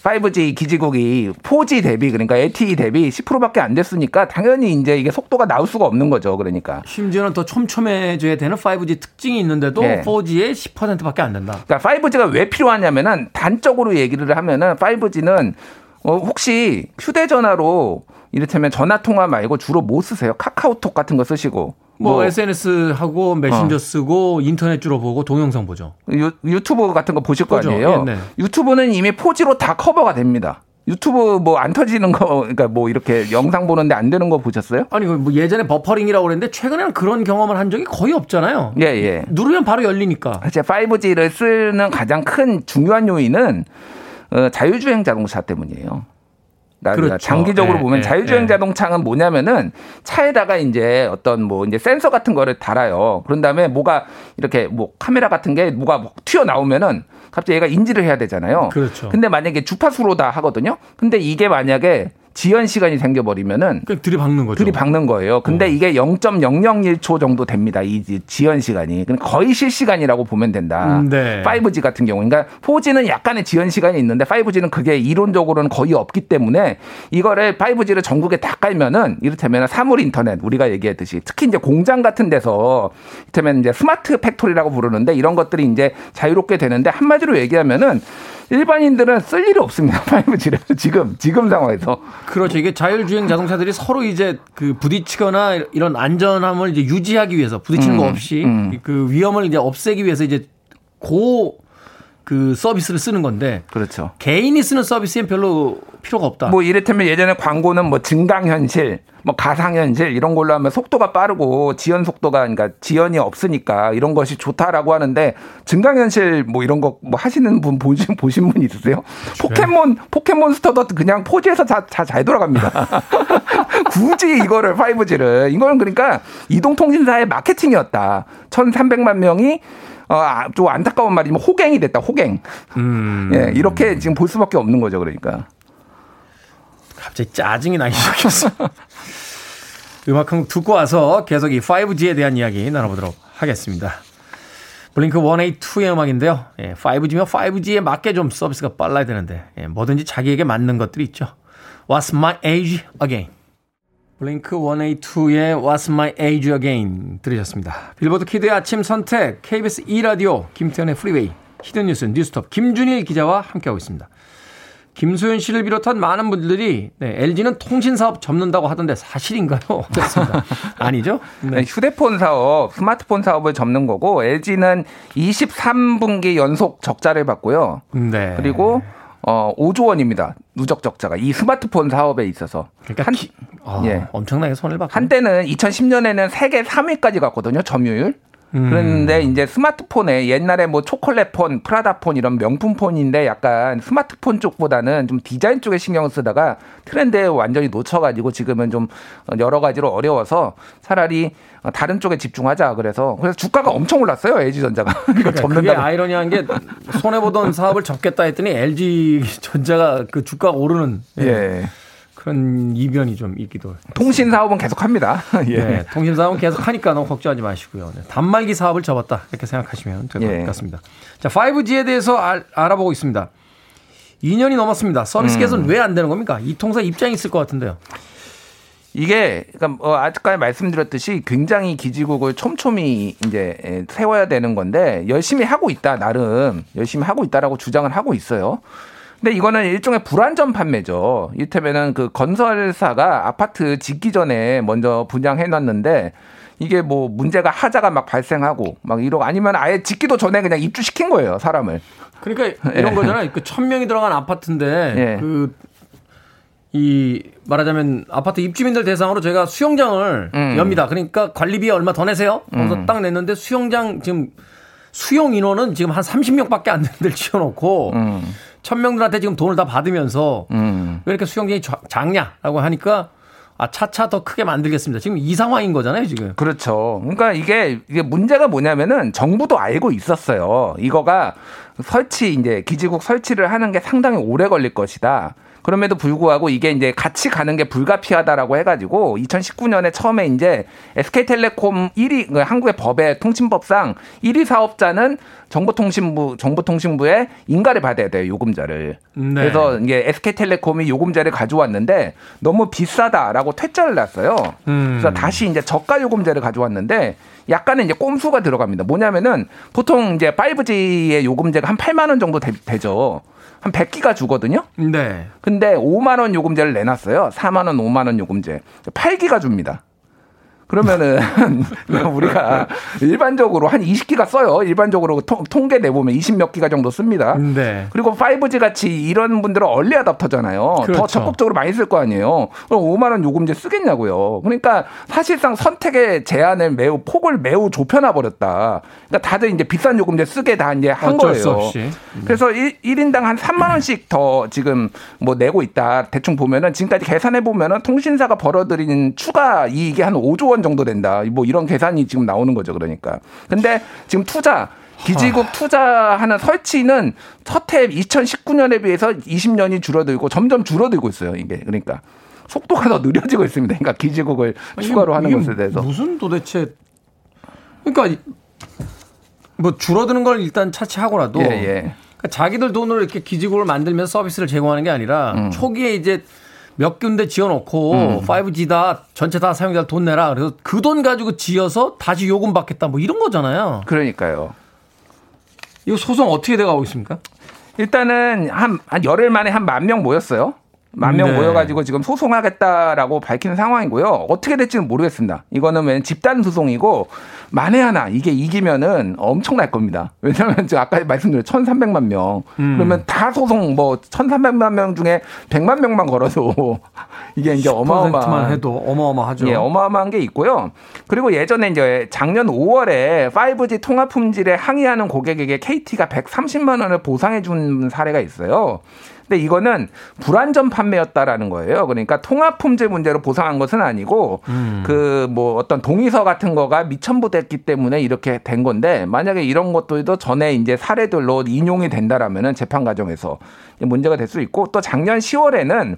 5G 기지국이 4G 대비 그러니까 LTE 대비 10%밖에 안 됐으니까 당연히 이제 이게 속도가 나올 수가 없는 거죠. 그러니까 심지어는 더 촘촘해져야 되는 5G 특징이 있는데도 4G의 10%밖에 안 된다. 그러니까 5G가 왜 필요하냐면은 단적으로 얘기를 하면은 5G는 혹시 휴대전화로 이를테면 전화통화 말고 주로 뭐 쓰세요? 카카오톡 같은 거 쓰시고. 뭐 SNS 하고 메신저 쓰고 인터넷 주로 보고 동영상 보죠. 유튜브 같은 거 보실 거 아니에요. 예, 네. 유튜브는 이미 4G로 다 커버가 됩니다. 유튜브 뭐 안 터지는 거 그러니까 뭐 이렇게 영상 보는데 안 되는 거 보셨어요? 아니 뭐 예전에 버퍼링이라고 그랬는데 최근에는 그런 경험을 한 적이 거의 없잖아요. 예. 누르면 바로 열리니까. 사실 5G를 쓰는 가장 큰 중요한 요인은 자율주행 자동차 때문이에요. 그렇죠. 장기적으로 보면 자율주행 자동차는 뭐냐면은 차에다가 이제 어떤 뭐 이제 센서 같은 거를 달아요. 그런 다음에 뭐가 이렇게 뭐 카메라 같은 게 뭐가 뭐 튀어나오면은 갑자기 얘가 인지를 해야 되잖아요. 그렇죠. 근데 만약에 주파수로다 하거든요. 근데 이게 만약에 지연 시간이 생겨버리면은 들이박는 거죠. 들이박는 거예요. 근데 이게 0.001초 정도 됩니다. 이 지연 시간이. 거의 실시간이라고 보면 된다. 5G 같은 경우. 그러니까 4G는 약간의 지연 시간이 있는데 5G는 그게 이론적으로는 거의 없기 때문에 이거를 5G를 전국에 다 깔면은 이를테면 사물 인터넷 우리가 얘기했듯이 특히 이제 공장 같은 데서 이를테면 이제 스마트 팩토리라고 부르는데 이런 것들이 이제 자유롭게 되는데 한마디로 얘기하면은 일반인들은 쓸 일이 없습니다. 5G를 지금 상황에서. 그렇죠. 이게 자율주행 자동차들이 서로 이제 그 부딪히거나 이런 안전함을 이제 유지하기 위해서 부딪히는 거 없이 그 위험을 이제 없애기 위해서 이제 그 서비스를 쓰는 건데. 그렇죠. 개인이 쓰는 서비스엔 별로 필요가 없다. 뭐 이를테면 예전에 광고는 뭐 증강현실, 뭐 가상현실 이런 걸로 하면 속도가 빠르고 지연 속도가 그러니까 지연이 없으니까 이런 것이 좋다라고 하는데 증강현실 뭐 이런 거 뭐 하시는 분 보신 분 있으세요? 포켓몬스터도 그냥 포즈에서 다 잘 돌아갑니다. 굳이 이거를 5G를 이거는 그러니까 이동통신사의 마케팅이었다. 1,300만 명이 좀 안타까운 말이지만 호갱이 됐다. 호갱. 예, 이렇게 지금 볼 수밖에 없는 거죠. 그러니까. 갑자기 짜증이 나기 시작했어. 음악 한 곡 듣고 와서 계속 이 5G에 대한 이야기 나눠보도록 하겠습니다. 블링크 182의 음악인데요. 예, 5G면 5G에 맞게 좀 서비스가 빨라야 되는데 예, 뭐든지 자기에게 맞는 것들이 있죠. What's my age again? 블링크 182의 What's My Age Again 들으셨습니다. 빌보드 키드의 아침 선택 KBS 2라디오 김태현의 프리웨이 히든뉴스 뉴스톱 김준희 기자와 함께하고 있습니다. 김소연 씨를 비롯한 많은 분들이 네, LG는 통신사업 접는다고 하던데 사실인가요? 그렇습니다. 아니죠. 네. 휴대폰 사업, 스마트폰 사업을 접는 거고 LG는 23분기 연속 적자를 봤고요. 네. 그리고 5조 원입니다. 누적 적자가 이 스마트폰 사업에 있어서 그러니까 엄청나게 손을 봤고 한때는 2010년에는 세계 3위까지 갔거든요. 점유율. 그런데 이제 스마트폰에 옛날에 뭐 초콜릿폰, 프라다폰 이런 명품폰인데 약간 스마트폰 쪽보다는 좀 디자인 쪽에 신경을 쓰다가 트렌드에 완전히 놓쳐가지고 지금은 좀 여러 가지로 어려워서 차라리 다른 쪽에 집중하자 그래서 주가가 엄청 올랐어요. LG전자가. 그러니까 그게 아이러니한 게 손해보던 사업을 접겠다 했더니 LG전자가 그 주가가 오르는. 예. 그런 이변이 좀 있기도. 통신 사업은 계속합니다. 예. 네, 통신 사업은 계속하니까 너무 걱정하지 마시고요. 네, 단말기 사업을 접었다 이렇게 생각하시면 될 것 같습니다. 자, 5G에 대해서 알아보고 있습니다. 2년이 넘었습니다. 서비스 개선 왜 안 되는 겁니까? 이 통사 입장이 있을 것 같은데요. 이게 아직까지 말씀드렸듯이 굉장히 기지국을 촘촘히 이제 세워야 되는 건데 열심히 하고 있다 나름 열심히 하고 있다라고 주장을 하고 있어요. 근데 이거는 일종의 불완전 판매죠. 이를테면은 그 건설사가 아파트 짓기 전에 먼저 분양해놨는데 이게 뭐 문제가 하자가 막 발생하고 막 이러고 아니면 아예 짓기도 전에 그냥 입주시킨 거예요, 사람을. 그러니까 이런 거잖아요. 그 1,000명이 들어간 아파트인데 말하자면 아파트 입주민들 대상으로 저희가 수영장을 엽니다. 그러니까 관리비 얼마 더 내세요? 그래서 딱 냈는데 수영장 지금 수용 인원은 지금 한 30명밖에 안 되는 데를 지어놓고 1,000명들한테 지금 돈을 다 받으면서 왜 이렇게 수용장이 작냐라고 하니까 차차 더 크게 만들겠습니다. 지금 이 상황인 거잖아요, 지금. 그렇죠. 그러니까 이게 문제가 뭐냐면은 정부도 알고 있었어요. 이거가 기지국 설치를 하는 게 상당히 오래 걸릴 것이다. 그럼에도 불구하고 이게 이제 같이 가는 게 불가피하다라고 해가지고 2019년에 처음에 이제 SK텔레콤 1위 한국의 법에 통신법상 1위 사업자는 정보통신부에 인가를 받아야 돼요 요금자를. 네. 그래서 이게 SK텔레콤이 요금자를 가져왔는데 너무 비싸다라고 퇴짜를 냈어요. 그래서 다시 이제 저가 요금자를 가져왔는데 약간은 이제 꼼수가 들어갑니다. 뭐냐면은 보통 이제 5G의 요금제가 한 8만 원 정도 되죠. 한 100기가 주거든요. 네. 근데 5만 원 요금제를 내놨어요. 4만 원, 5만 원 요금제. 8기가 줍니다. 그러면은 우리가 일반적으로 한 20기가 써요. 일반적으로 통계 내보면 20몇 기가 정도 씁니다. 네. 그리고 5G 같이 이런 분들은 얼리 어댑터잖아요. 그렇죠. 더 적극적으로 많이 쓸 거 아니에요. 그럼 5만 원 요금제 쓰겠냐고요. 그러니까 사실상 선택의 제한을 폭을 매우 좁혀놔 버렸다. 그러니까 다들 이제 비싼 요금제 쓰게 다 이제 한 거예요. 어쩔 수 없이. 그래서 1인당 한 3만 원씩 더 지금 뭐 내고 있다. 대충 보면은 지금까지 계산해 보면은 통신사가 벌어들인 추가 이익이 한 5조 원 정도 된다. 뭐 이런 계산이 지금 나오는 거죠. 그러니까. 근데 지금 기지국 투자하는 설치는 서태 2019년에 비해서 20년이 줄어들고 점점 줄어들고 있어요. 이게 그러니까 속도가 더 느려지고 있습니다. 그러니까 기지국을 추가로 하는 것에 대해서 무슨 도대체 그러니까 뭐 줄어드는 걸 일단 차치하고라도 그러니까 자기들 돈으로 이렇게 기지국을 만들면서 서비스를 제공하는 게 아니라 초기에 이제 몇 군데 지어놓고 5G다 전체 다 사용자 돈 내라. 그래서 그 돈 가지고 지어서 다시 요금 받겠다. 뭐 이런 거잖아요. 그러니까요. 이거 소송 어떻게 돼가고 있습니까? 일단은 한 열흘 만에 한 10,000명 모였어요. 만명 모여가지고 지금 소송하겠다라고 밝힌 상황이고요. 어떻게 될지는 모르겠습니다. 이거는 집단 소송이고 만에 하나 이게 이기면은 엄청날 겁니다. 왜냐하면 지금 아까 말씀드린 1,300만 명 그러면 다 소송 뭐 1,300만 명 중에 100만 명만 걸어도 이게 이제 10%만 해도 어마어마하죠. 예, 어마어마한 게 있고요. 그리고 예전에 이제 작년 5월에 5G 통합 품질에 항의하는 고객에게 KT가 130만 원을 보상해 준 사례가 있어요. 근데 이거는 불안전 판매였다라는 거예요. 그러니까 통합 품질 문제로 보상한 것은 아니고 그 뭐 어떤 동의서 같은 거가 미첨부됐기 때문에 이렇게 된 건데 만약에 이런 것들도 전에 이제 사례들로 인용이 된다라면은 재판 과정에서 문제가 될 수 있고 또 작년 10월에는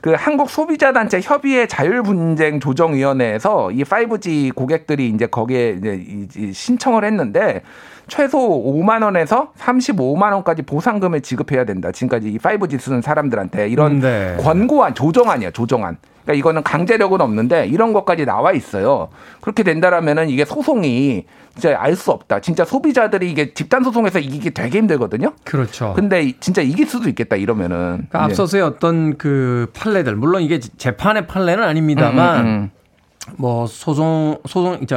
그 한국 소비자단체 협의회 자율분쟁 조정위원회에서 이 5G 고객들이 이제 거기에 이제 신청을 했는데 최소 5만 원에서 35만 원까지 보상금을 지급해야 된다. 지금까지 이 5G 쓰는 사람들한테 이런 권고안, 조정안이에요. 조정안. 그러니까 이거는 강제력은 없는데 이런 것까지 나와 있어요. 그렇게 된다라면은 이게 소송이 진짜 알 수 없다. 진짜 소비자들이 이게 집단 소송에서 이기기 되게 힘들거든요. 그렇죠. 근데 진짜 이길 수도 있겠다 이러면은. 그러니까 앞서서의 어떤 그 판례들 물론 이게 재판의 판례는 아닙니다만 뭐 소송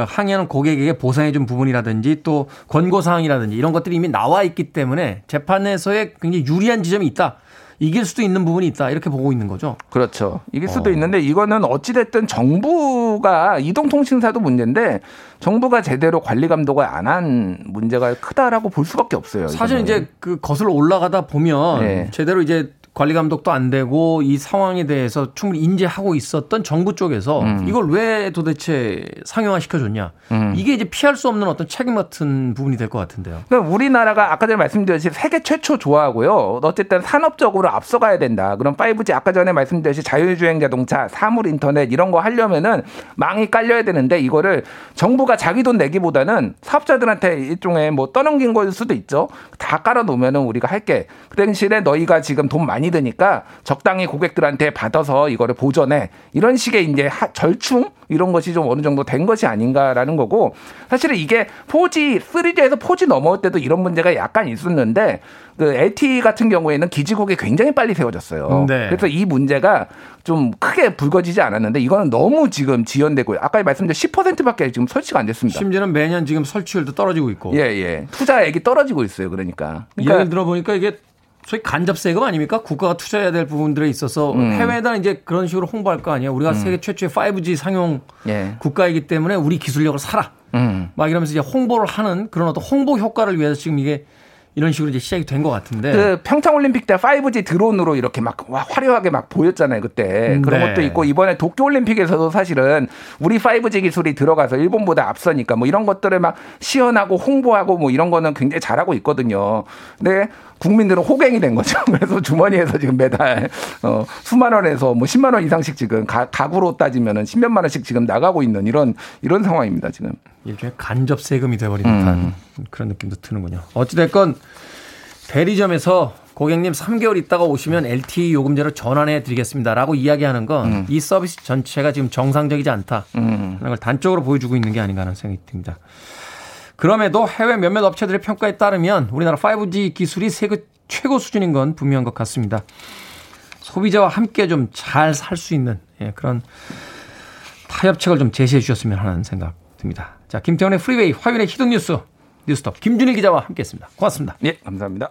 항의하는 고객에게 보상해 준 부분이라든지 또 권고 사항이라든지 이런 것들이 이미 나와 있기 때문에 재판에서의 굉장히 유리한 지점이 있다. 이길 수도 있는 부분이 있다. 이렇게 보고 있는 거죠. 그렇죠. 이길 수도 있는데 이거는 어찌됐든 정부가 이동통신사도 문제인데 정부가 제대로 관리 감독을 안 한 문제가 크다라고 볼 수밖에 없어요. 사실 이거는. 이제 그 거슬러 올라가다 보면 제대로 이제 관리 감독도 안 되고 이 상황에 대해서 충분히 인지하고 있었던 정부 쪽에서 이걸 왜 도대체 상용화 시켜줬냐. 이게 이제 피할 수 없는 어떤 책임 같은 부분이 될 것 같은데요. 그러니까 우리나라가 아까 전에 말씀드렸듯이 세계 최초 좋아하고요. 어쨌든 산업적으로 앞서가야 된다. 그럼 5G 아까 전에 말씀드렸듯이 자율주행 자동차, 사물 인터넷 이런 거 하려면은 망이 깔려야 되는데 이거를 정부가 자기 돈 내기보다는 사업자들한테 일종의 뭐 떠넘긴 걸 수도 있죠. 다 깔아놓으면은 우리가 할게. 그 대신에 너희가 지금 돈 많이 되니까 적당히 고객들한테 받아서 이거를 보전해 이런 식의 이제 절충 이런 것이 좀 어느 정도 된 것이 아닌가라는 거고 사실은 이게 3G에서 4G 넘어올 때도 이런 문제가 약간 있었는데 그 LTE 같은 경우에는 기지국이 굉장히 빨리 세워졌어요. 네. 그래서 이 문제가 좀 크게 불거지지 않았는데 이거는 너무 지금 지연되고요. 아까 말씀드린 10%밖에 지금 설치가 안 됐습니다. 심지어는 매년 지금 설치율도 떨어지고 있고 예. 투자액이 떨어지고 있어요. 그러니까 예를 들어보니까 이게 소위 간접 세금 아닙니까? 국가가 투자해야 될 부분들에 있어서 해외에다 이제 그런 식으로 홍보할 거 아니에요. 우리가 세계 최초의 5G 상용 국가이기 때문에 우리 기술력을 사라. 막 이러면서 이제 홍보를 하는 그런 어떤 홍보 효과를 위해서 지금 이게 이런 식으로 이제 시작이 된 것 같은데. 그 평창올림픽 때 5G 드론으로 이렇게 막 화려하게 막 보였잖아요, 그때. 그런 것도 있고, 이번에 도쿄올림픽에서도 사실은 우리 5G 기술이 들어가서 일본보다 앞서니까 뭐 이런 것들을 막 시연하고 홍보하고 뭐 이런 거는 굉장히 잘하고 있거든요. 근데 국민들은 호갱이 된 거죠. 그래서 주머니에서 지금 매달 수만 원에서 뭐 10만 원 이상씩 지금 가구로 따지면은 10몇만 원씩 지금 나가고 있는 이런 상황입니다, 지금. 일종의 간접 세금이 돼버린 듯한 그런 느낌도 드는군요. 어찌됐건 대리점에서 고객님 3개월 있다가 오시면 LTE 요금제로 전환해드리겠습니다라고 이야기하는 건 이 서비스 전체가 지금 정상적이지 않다 하는 걸 단적으로 보여주고 있는 게 아닌가 하는 생각이 듭니다. 그럼에도 해외 몇몇 업체들의 평가에 따르면 우리나라 5G 기술이 세계 최고 수준인 건 분명한 것 같습니다. 소비자와 함께 좀 잘 살 수 있는 그런 타협책을 좀 제시해 주셨으면 하는 생각 듭니다. 자, 김태원의 프리웨이 화요일의 히든 뉴스 뉴스톱 김준희 기자와 함께했습니다. 고맙습니다. 예, 감사합니다.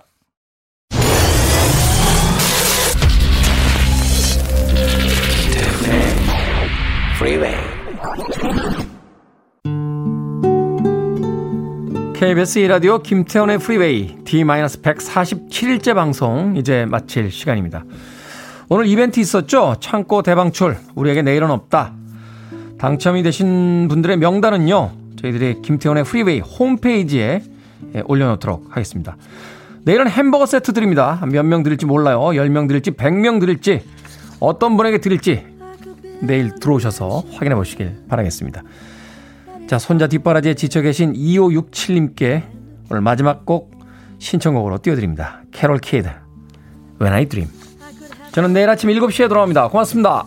KBS 2라디오 김태원의 프리웨이 D-147일째 방송 이제 마칠 시간입니다. 오늘 이벤트 있었죠? 창고 대방출 우리에게 내일은 없다. 당첨이 되신 분들의 명단은요. 저희들이 김태원의 프리웨이 홈페이지에 올려놓도록 하겠습니다. 내일은 햄버거 세트 드립니다. 몇 명 드릴지 몰라요. 10명 드릴지 100명 드릴지 어떤 분에게 드릴지 내일 들어오셔서 확인해 보시길 바라겠습니다. 자, 손자 뒷바라지에 지쳐 계신 2567님께 오늘 마지막 곡 신청곡으로 띄워드립니다. 캐롤 키드, When I Dream. 저는 내일 아침 7시에 돌아옵니다. 고맙습니다.